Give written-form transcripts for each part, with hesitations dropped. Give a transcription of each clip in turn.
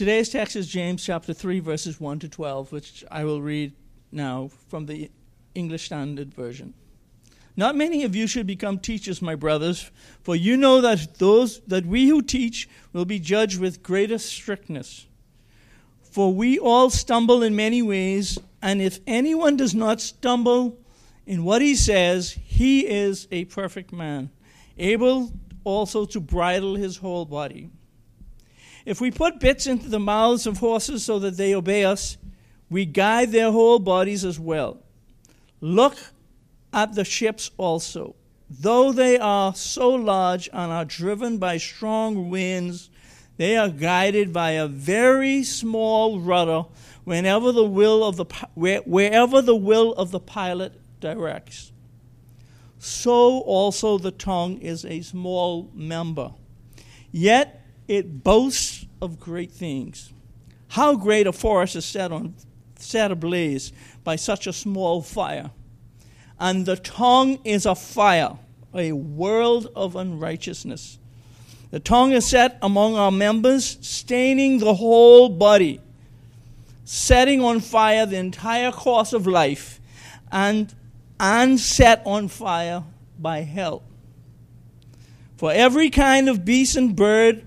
Today's text is James chapter 3, verses 1 to 12, which I will read now from the English Standard Version. Not many of you should become teachers, my brothers, for you know that we who teach will be judged with greater strictness. For we all stumble in many ways, and if anyone does not stumble in what he says, he is a perfect man, able also to bridle his whole body. If we put bits into the mouths of horses so that they obey us, we guide their whole bodies as well. Look at the ships also. Though they are so large and are driven by strong winds, they are guided by a very small rudder wherever the will of the pilot directs. So also the tongue is a small member, yet it boasts of great things. How great a forest is set ablaze by such a small fire. And the tongue is a fire, a world of unrighteousness. The tongue is set among our members, staining the whole body, setting on fire the entire course of life, and set on fire by hell. For every kind of beast and bird,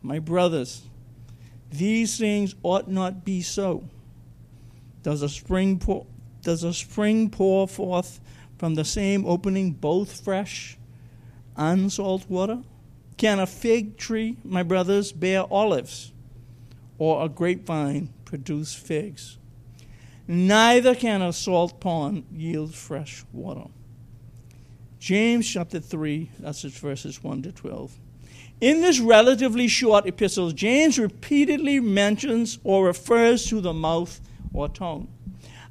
My brothers, these things ought not be so. Does a spring pour forth from the same opening both fresh and salt water? Can a fig tree, my brothers, bear olives, or a grapevine produce figs? Neither can a salt pond yield fresh water. James chapter 3, that's verses 1 to 12. In this relatively short epistle, James repeatedly mentions or refers to the mouth or tongue.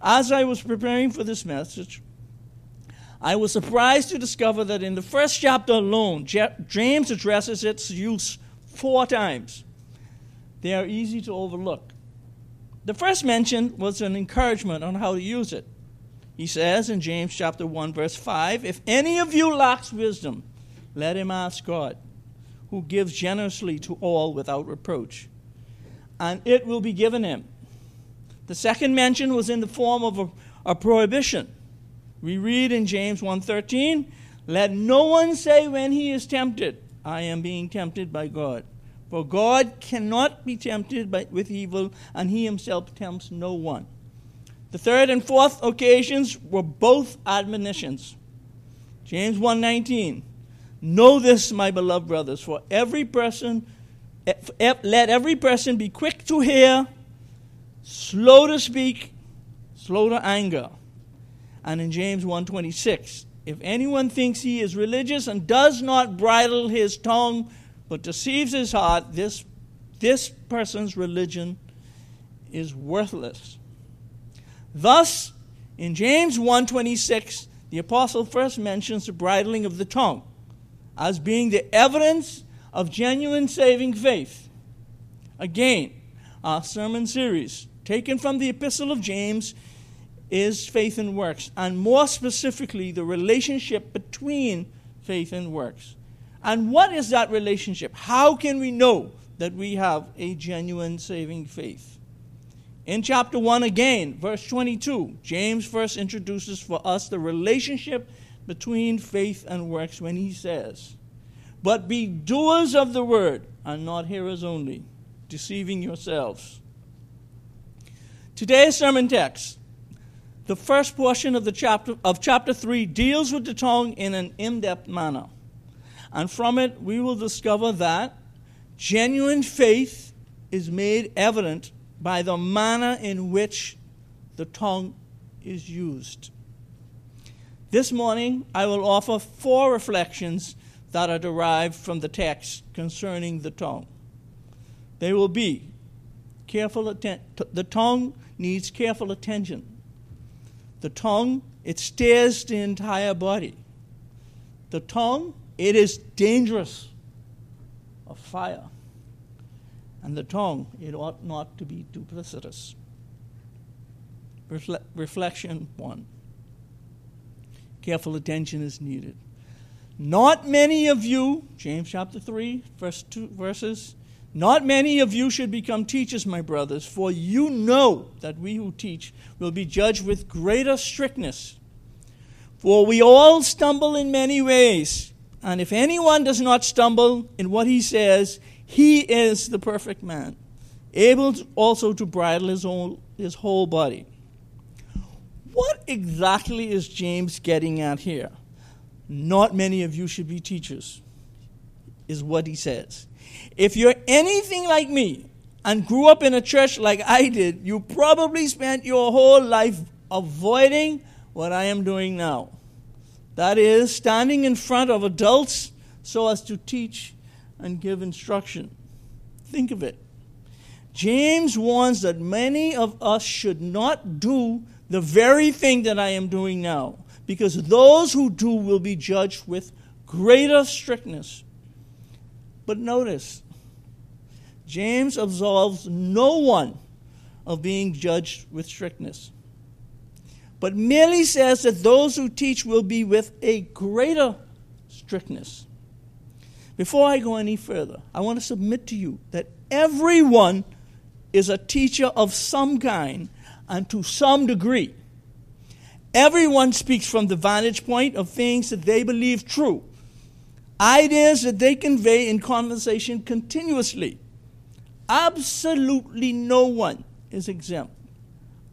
As I was preparing for this message, I was surprised to discover that in the first chapter alone, James addresses its use 4 times. They are easy to overlook. The first mention was an encouragement on how to use it. He says in James chapter 1, verse 5, "If any of you lacks wisdom, let him ask God, who gives generously to all without reproach, and it will be given him." The second mention was in the form of a prohibition. We read in James 1:13, "Let no one say when he is tempted, 'I am being tempted by God.' For God cannot be tempted with evil, and he himself tempts no one." The third and fourth occasions were both admonitions. James 1:19, "Know this, my beloved brothers, let every person be quick to hear, slow to speak, slow to anger." And in James 1:26, "If anyone thinks he is religious and does not bridle his tongue but deceives his heart, this person's religion is worthless." Thus, in James 1:26, the apostle first mentions the bridling of the tongue as being the evidence of genuine saving faith. Again, our sermon series, taken from the Epistle of James, is faith and works, and more specifically, the relationship between faith and works. And what is that relationship? How can we know that we have a genuine saving faith? In chapter 1 again, verse 22, James first introduces for us the relationship between faith and works when he says, "But be doers of the word and not hearers only, deceiving yourselves." Today's sermon text, the first portion of chapter 3, deals with the tongue in an in-depth manner. And from it, we will discover that genuine faith is made evident by the manner in which the tongue is used. This morning, I will offer 4 reflections that are derived from the text concerning the tongue. They will be careful attention. The tongue needs careful attention. The tongue, it stares the entire body. The tongue, it is dangerous of fire. And the tongue, it ought not to be duplicitous. Reflection 1. Careful attention is needed. Not many of you, James chapter 3, first two verses, not many of you should become teachers, my brothers, for you know that we who teach will be judged with greater strictness. For we all stumble in many ways, and if anyone does not stumble in what he says, he is the perfect man, able also to bridle his whole body. What exactly is James getting at here? Not many of you should be teachers, is what he says. If you're anything like me and grew up in a church like I did, you probably spent your whole life avoiding what I am doing now. That is, standing in front of adults so as to teach and give instruction. Think of it. James warns that many of us should not do the very thing that I am doing now, because those who do will be judged with greater strictness. But notice, James absolves no one of being judged with strictness, but merely says that those who teach will be with a greater strictness. Before I go any further, I want to submit to you that everyone is a teacher of some kind and to some degree. Everyone speaks from the vantage point of things that they believe true, ideas that they convey in conversation continuously. Absolutely no one is exempt.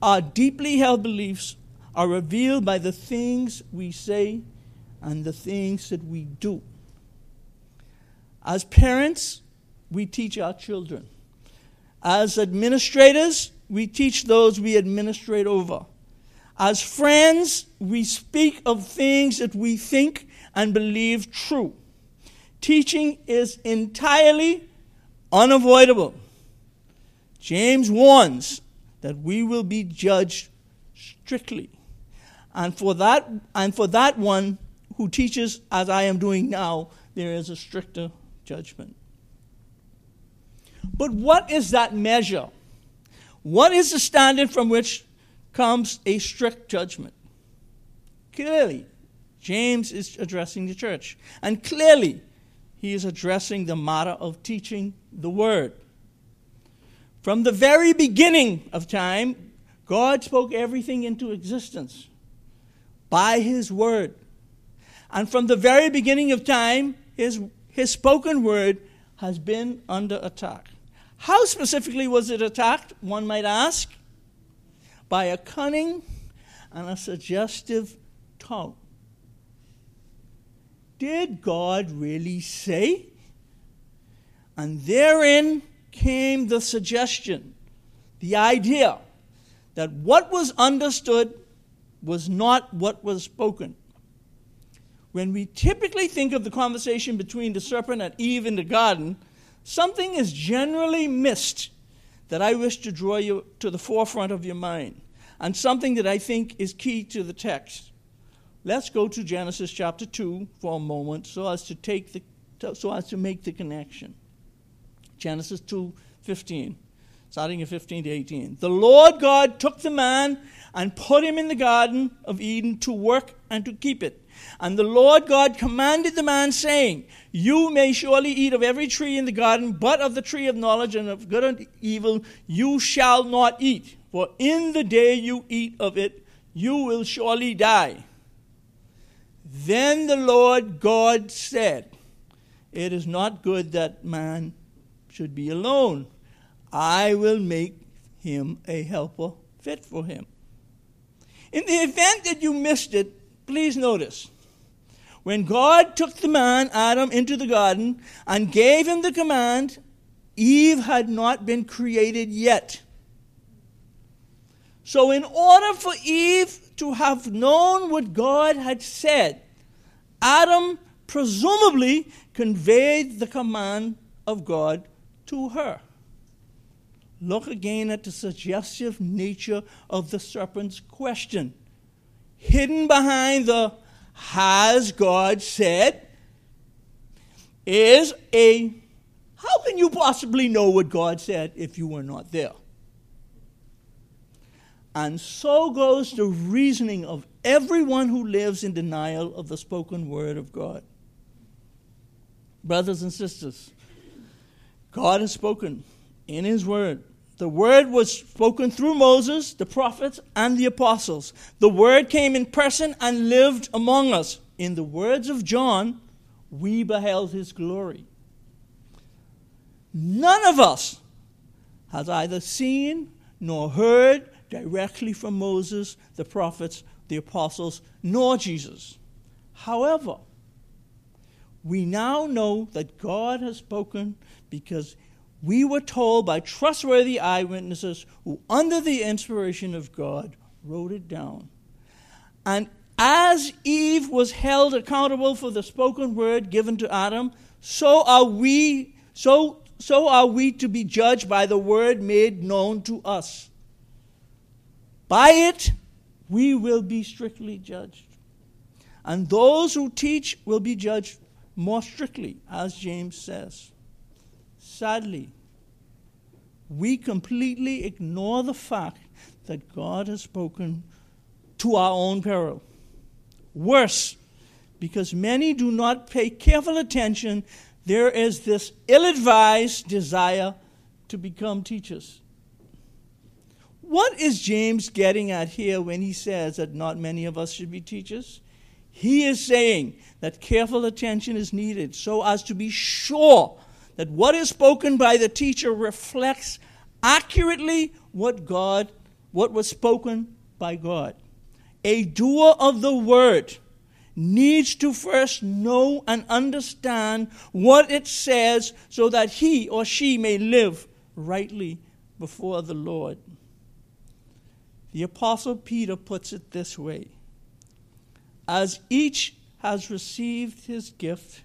Our deeply held beliefs are revealed by the things we say and the things that we do. As parents, we teach our children. As administrators, we teach those we administrate over. As friends, we speak of things that we think and believe true. Teaching is entirely unavoidable. James warns that we will be judged strictly. And for that one who teaches as I am doing now, there is a stricter judgment. But what is that measure? What is the standard from which comes a strict judgment? Clearly, James is addressing the church, and clearly, he is addressing the matter of teaching the word. From the very beginning of time, God spoke everything into existence by his word. And from the very beginning of time, his spoken word has been under attack. How specifically was it attacked, one might ask? By a cunning and a suggestive tongue. Did God really say? And therein came the suggestion, the idea, that what was understood was not what was spoken. When we typically think of the conversation between the serpent and Eve in the garden, something is generally missed that I wish to draw you to the forefront of your mind, and something that I think is key to the text. Let's go to Genesis chapter 2 for a moment so as to make the connection. Genesis 2:15, starting at 15 to 18. The Lord God took the man and put him in the garden of Eden to work and to keep it. And the Lord God commanded the man, saying, you may surely eat of every tree in the garden, but of the tree of knowledge and of good and evil you shall not eat. For in the day you eat of it, you will surely die. Then the Lord God said, it is not good that man should be alone. I will make him a helper fit for him. In the event that you missed it, please notice, when God took the man, Adam, into the garden and gave him the command, Eve had not been created yet. So in order for Eve to have known what God had said, Adam presumably conveyed the command of God to her. Look again at the suggestive nature of the serpent's question. Hidden behind the "has God said" is a "how can you possibly know what God said if you were not there?" And so goes the reasoning of everyone who lives in denial of the spoken word of God. Brothers and sisters, God has spoken in his word. The word was spoken through Moses, the prophets, and the apostles. The word came in person and lived among us. In the words of John, we beheld his glory. None of us has either seen nor heard directly from Moses, the prophets, the apostles, nor Jesus. However, we now know that God has spoken because we were told by trustworthy eyewitnesses who, under the inspiration of God, wrote it down. And as Eve was held accountable for the spoken word given to Adam, so are we to be judged by the word made known to us. By it, we will be strictly judged. And those who teach will be judged more strictly, as James says. Sadly, we completely ignore the fact that God has spoken to our own peril. Worse, because many do not pay careful attention, there is this ill-advised desire to become teachers. What is James getting at here when he says that not many of us should be teachers? He is saying that careful attention is needed so as to be sure that what is spoken by the teacher reflects accurately what was spoken by God. A doer of the word needs to first know and understand what it says so that he or she may live rightly before the Lord. The Apostle Peter puts it this way: as each has received his gift,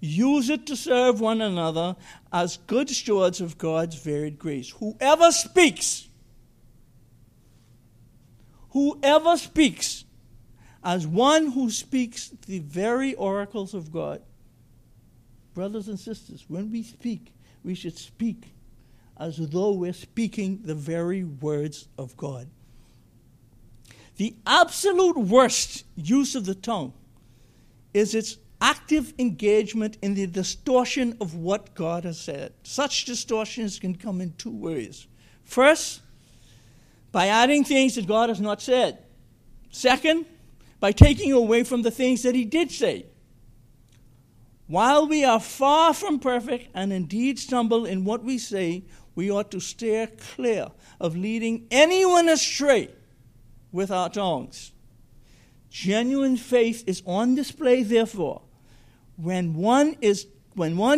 use it to serve one another as good stewards of God's varied grace. Whoever speaks, as one who speaks the very oracles of God. Brothers and sisters, when we speak, we should speak as though we're speaking the very words of God. The absolute worst use of the tongue is its active engagement in the distortion of what God has said. Such distortions can come in two ways. First, by adding things that God has not said. Second, by taking away from the things that he did say. While we are far from perfect and indeed stumble in what we say, we ought to steer clear of leading anyone astray with our tongues. Genuine faith is on display, therefore, when one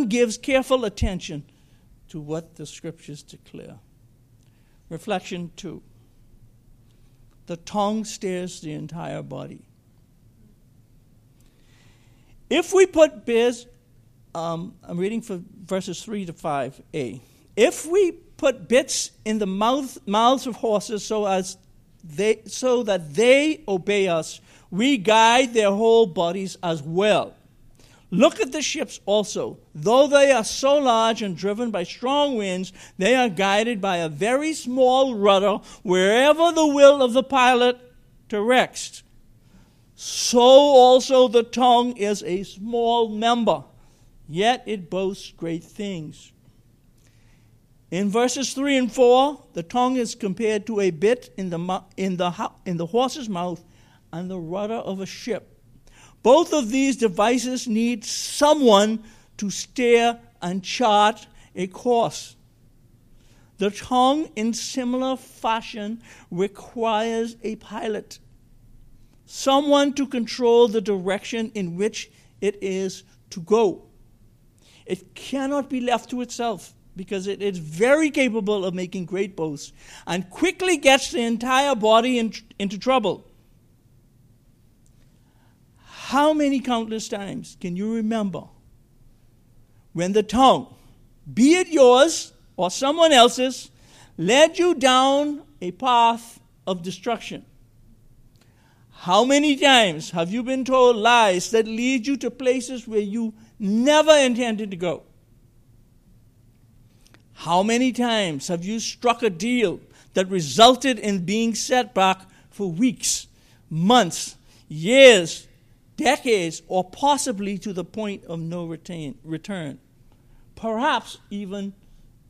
gives careful attention to what the Scriptures declare. Reflection 2. The tongue stirs the entire body. If we put I'm reading for verses 3 to 5a. If we put bits in the mouths of horses so that they obey us, we guide their whole bodies as well. Look at the ships also. Though they are so large and driven by strong winds, they are guided by a very small rudder wherever the will of the pilot directs. So also the tongue is a small member, yet it boasts great things. In verses 3 and 4, the tongue is compared to a bit in the horse's mouth and the rudder of a ship. Both of these devices need someone to steer and chart a course. The tongue, in similar fashion, requires a pilot, someone to control the direction in which it is to go. It cannot be left to itself, because it is very capable of making great boasts and quickly gets the entire body into trouble. How many countless times can you remember when the tongue, be it yours or someone else's, led you down a path of destruction. How many times have you been told lies that lead you to places where you never intended to go? How many times have you struck a deal that resulted in being set back for weeks, months, years, decades, or possibly to the point of no return, perhaps even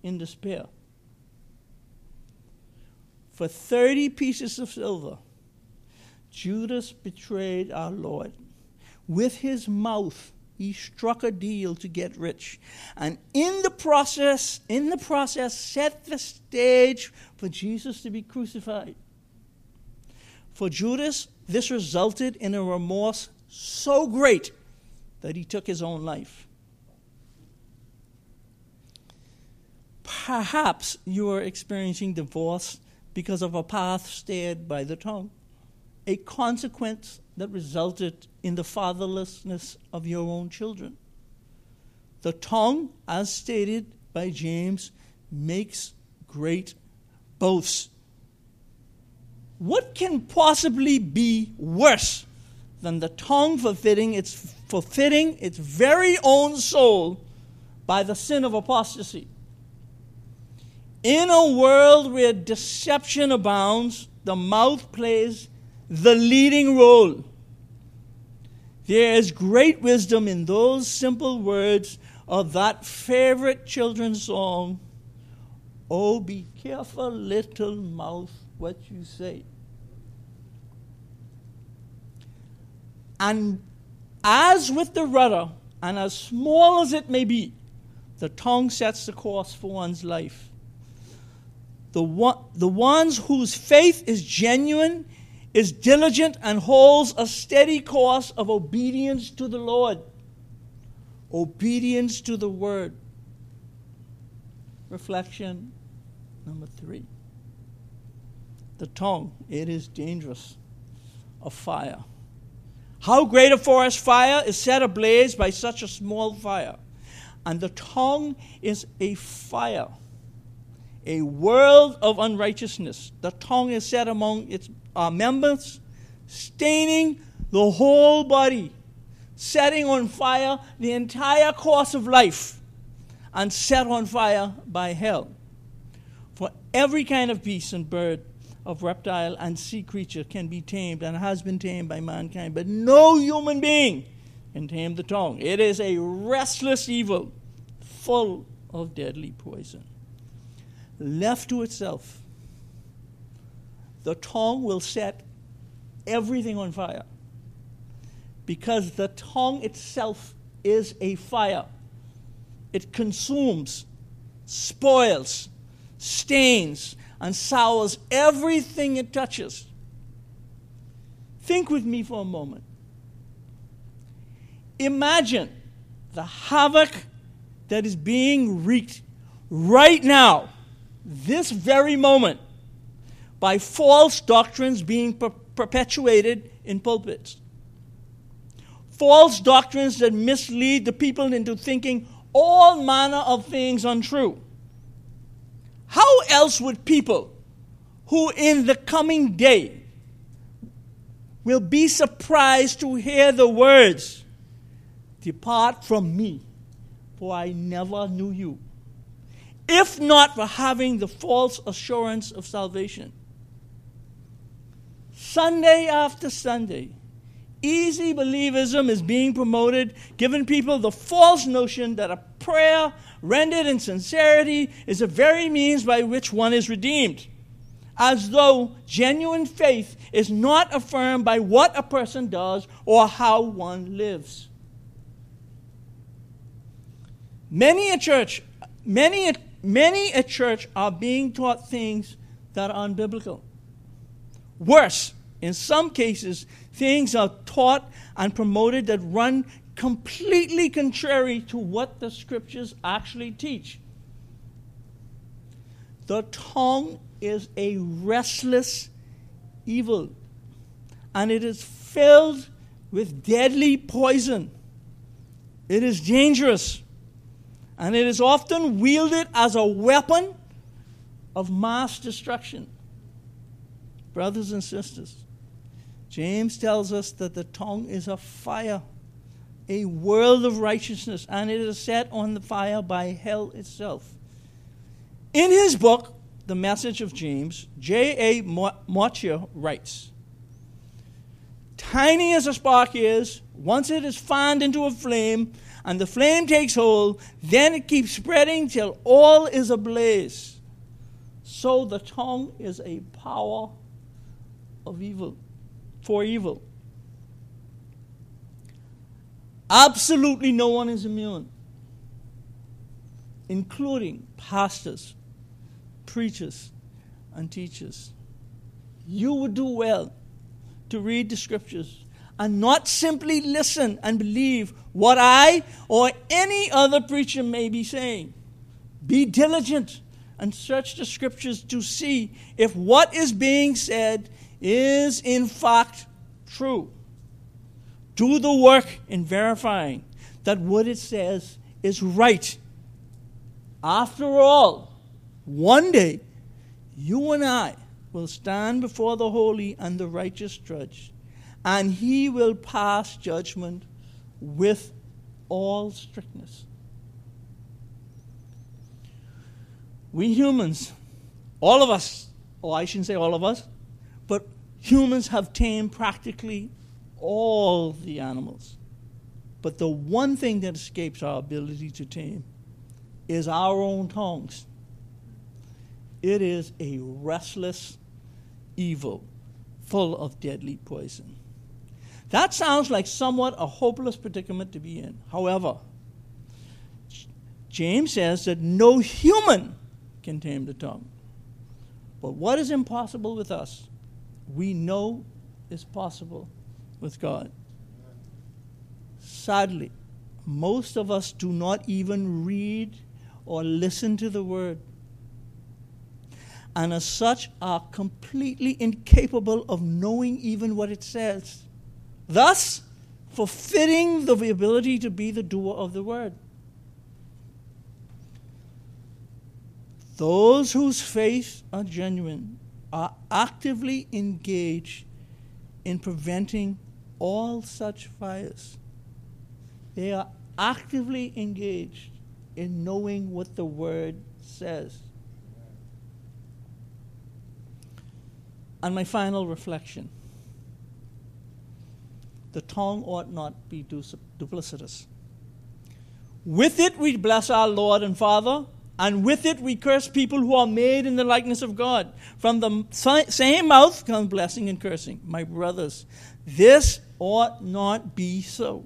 in despair? For 30 pieces of silver, Judas betrayed our Lord. With his mouth, he struck a deal to get rich. And in the process, set the stage for Jesus to be crucified. For Judas, this resulted in a remorse so great that he took his own life. Perhaps you are experiencing divorce because of a path steered by the tongue, a consequence that resulted in the fatherlessness of your own children. The tongue, as stated by James, makes great boasts. What can possibly be worse than the tongue forfeiting its very own soul by the sin of apostasy? In a world where deception abounds, the mouth plays the leading role. There is great wisdom in those simple words of that favorite children's song, "Oh, be careful, little mouth, what you say." And as with the rudder, and as small as it may be, the tongue sets the course for one's life. The ones whose faith is genuine, is diligent, and holds a steady course of obedience to the Lord, obedience to the Word. Reflection number 3. The tongue, it is dangerous, a fire. How great a forest fire is set ablaze by such a small fire. And the tongue is a fire, a world of unrighteousness. The tongue is set among its members, staining the whole body, setting on fire the entire course of life, and set on fire by hell. For every kind of beast and bird, of reptile and sea creature can be tamed and has been tamed by mankind, but no human being can tame the tongue. It is a restless evil, full of deadly poison. Left to itself, the tongue will set everything on fire, because the tongue itself is a fire. It consumes, spoils, stains, and sours everything it touches. Think with me for a moment. Imagine the havoc that is being wreaked right now, this very moment, by false doctrines being perpetuated in pulpits. False doctrines that mislead the people into thinking all manner of things untrue. How else would people who in the coming day will be surprised to hear the words, "Depart from me, for I never knew you," if not for having the false assurance of salvation? Sunday after Sunday, easy believism is being promoted, giving people the false notion that a prayer rendered in sincerity is the very means by which one is redeemed, as though genuine faith is not affirmed by what a person does or how one lives. Many at church are being taught things that are unbiblical. Worse, in some cases, things are taught and promoted that run completely contrary to what the Scriptures actually teach. The tongue is a restless evil, and it is filled with deadly poison. It is dangerous, and it is often wielded as a weapon of mass destruction. Brothers and sisters, James tells us that the tongue is a fire, a world of righteousness, and it is set on the fire by hell itself. In his book, The Message of James, J.A. Motyer writes, "Tiny as a spark is, once it is fanned into a flame, and the flame takes hold, then it keeps spreading till all is ablaze. So the tongue is a power of evil, for evil." Absolutely no one is immune, including pastors, preachers, and teachers. You would do well to read the scriptures and not simply listen and believe what I or any other preacher may be saying. Be diligent and search the scriptures to see if what is being said is in fact true. Do the work in verifying that what it says is right. After all, one day you and I will stand before the holy and the righteous judge, and he will pass judgment with all strictness. We humans, all of us, or I shouldn't say all of us, but humans have tamed practically all the animals. But the one thing that escapes our ability to tame is our own tongues. It is a restless evil full of deadly poison. That sounds like somewhat a hopeless predicament to be in. However, James says that no human can tame the tongue. But what is impossible with us, we know is possible with God. Sadly, most of us do not even read or listen to the word, and as such are completely incapable of knowing even what it says, thus forfeiting the ability to be the doer of the word. Those whose faith are genuine are actively engaged in preventing all such fires. They are actively engaged in knowing what the word says. And my final reflection: the tongue ought not be duplicitous. With it we bless our Lord and Father, and with it we curse people who are made in the likeness of God. From the same mouth comes blessing and cursing. My brothers, this ought not be so.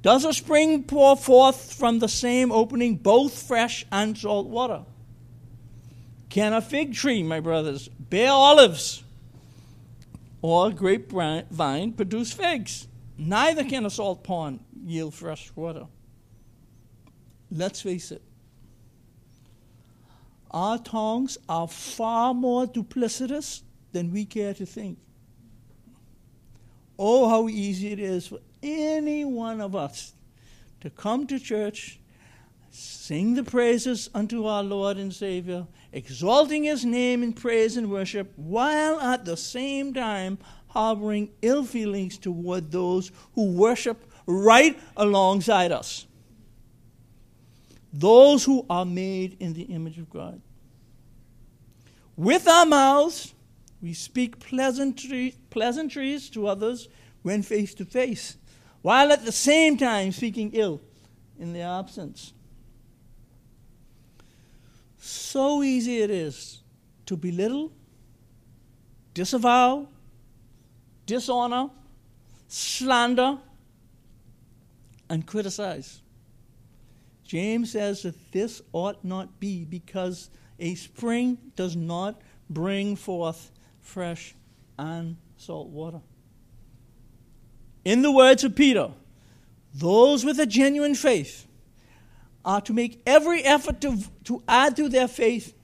Does a spring pour forth from the same opening both fresh and salt water? Can a fig tree, my brothers, bear olives, or a grapevine produce figs? Neither can a salt pond yield fresh water. Let's face it, our tongues are far more duplicitous than we care to think. Oh, how easy it is for any one of us to come to church, sing the praises unto our Lord and Savior, exalting his name in praise and worship, while at the same time harboring ill feelings toward those who worship right alongside us, those who are made in the image of God. With our mouths, we speak pleasantries to others when face to face, while at the same time speaking ill in their absence. So easy it is to belittle, disavow, dishonor, slander, and criticize. James says that this ought not be, because a spring does not bring forth fresh and salt water. In the words of Peter, those with a genuine faith are to make every effort to add to their faith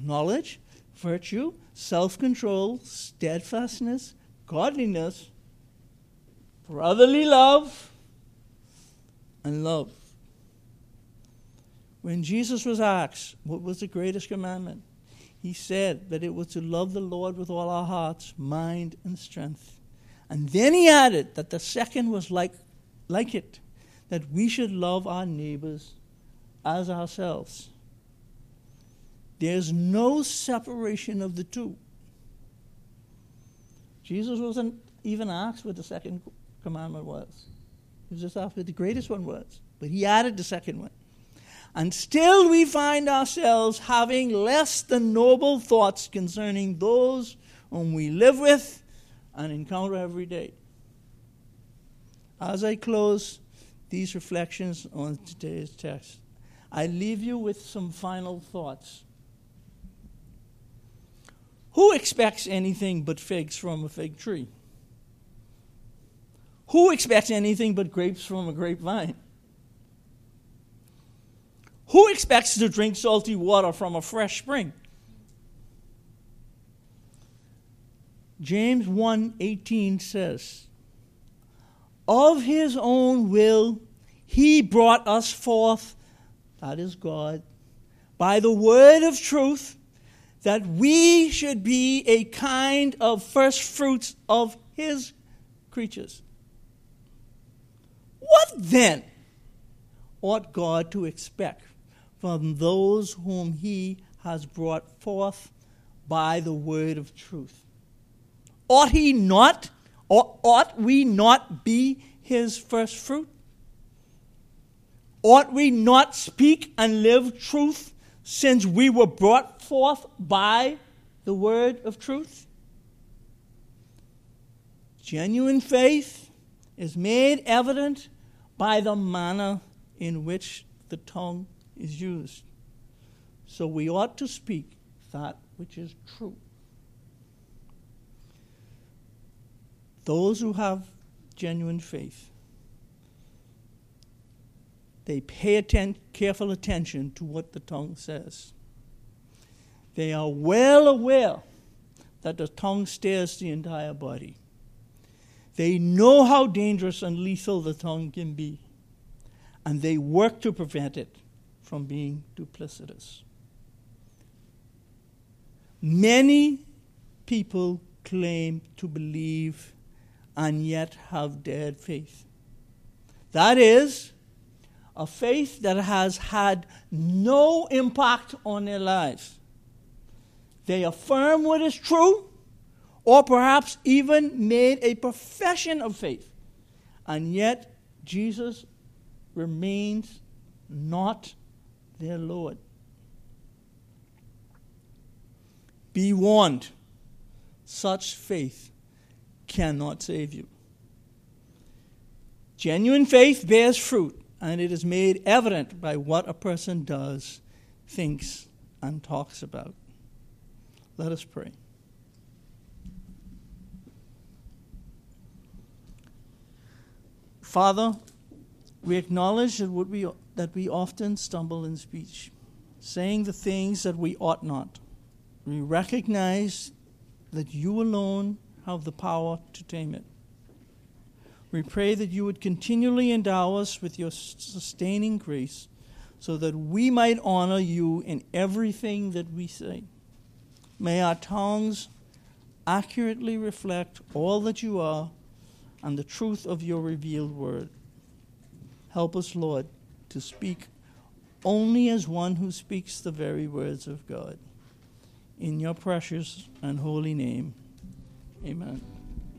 knowledge, virtue, self-control, steadfastness, godliness, brotherly love, and love. When Jesus was asked, what was the greatest commandment? He said that it was to love the Lord with all our hearts, mind, and strength. And then he added that the second was like it, that we should love our neighbors as ourselves. There's no separation of the two. Jesus wasn't even asked what the second commandment was. He was just asked what the greatest one was. But he added the second one. And still we find ourselves having less than noble thoughts concerning those whom we live with and encounter every day. As I close these reflections on today's text, I leave you with some final thoughts. Who expects anything but figs from a fig tree? Who expects anything but grapes from a grapevine? Who expects to drink salty water from a fresh spring? James 1:18 says, of his own will he brought us forth, that is God, by the word of truth, that we should be a kind of first fruits of his creatures. What then ought God to expect from those whom he has brought forth by the word of truth? Ought he not, or ought we not be his first fruit? Ought we not speak and live truth since we were brought forth by the word of truth? Genuine faith is made evident by the manner in which the tongue is used. So we ought to speak that which is true. Those who have genuine faith, they pay careful attention to what the tongue says. They are well aware that the tongue stirs the entire body. They know how dangerous and lethal the tongue can be, and they work to prevent it from being duplicitous. Many people claim to believe and yet have dead faith. That is, a faith that has had no impact on their lives. They affirm what is true, or perhaps even made a profession of faith, and yet Jesus remains not their Lord. Be warned, such faith cannot save you. Genuine faith bears fruit, and it is made evident by what a person does, thinks, and talks about. Let us pray. Father, we acknowledge that we often stumble in speech, saying the things that we ought not. We recognize that you alone have the power to tame it. We pray that you would continually endow us with your sustaining grace so that we might honor you in everything that we say. May our tongues accurately reflect all that you are and the truth of your revealed word. Help us, Lord, to speak only as one who speaks the very words of God. In your precious and holy name, amen.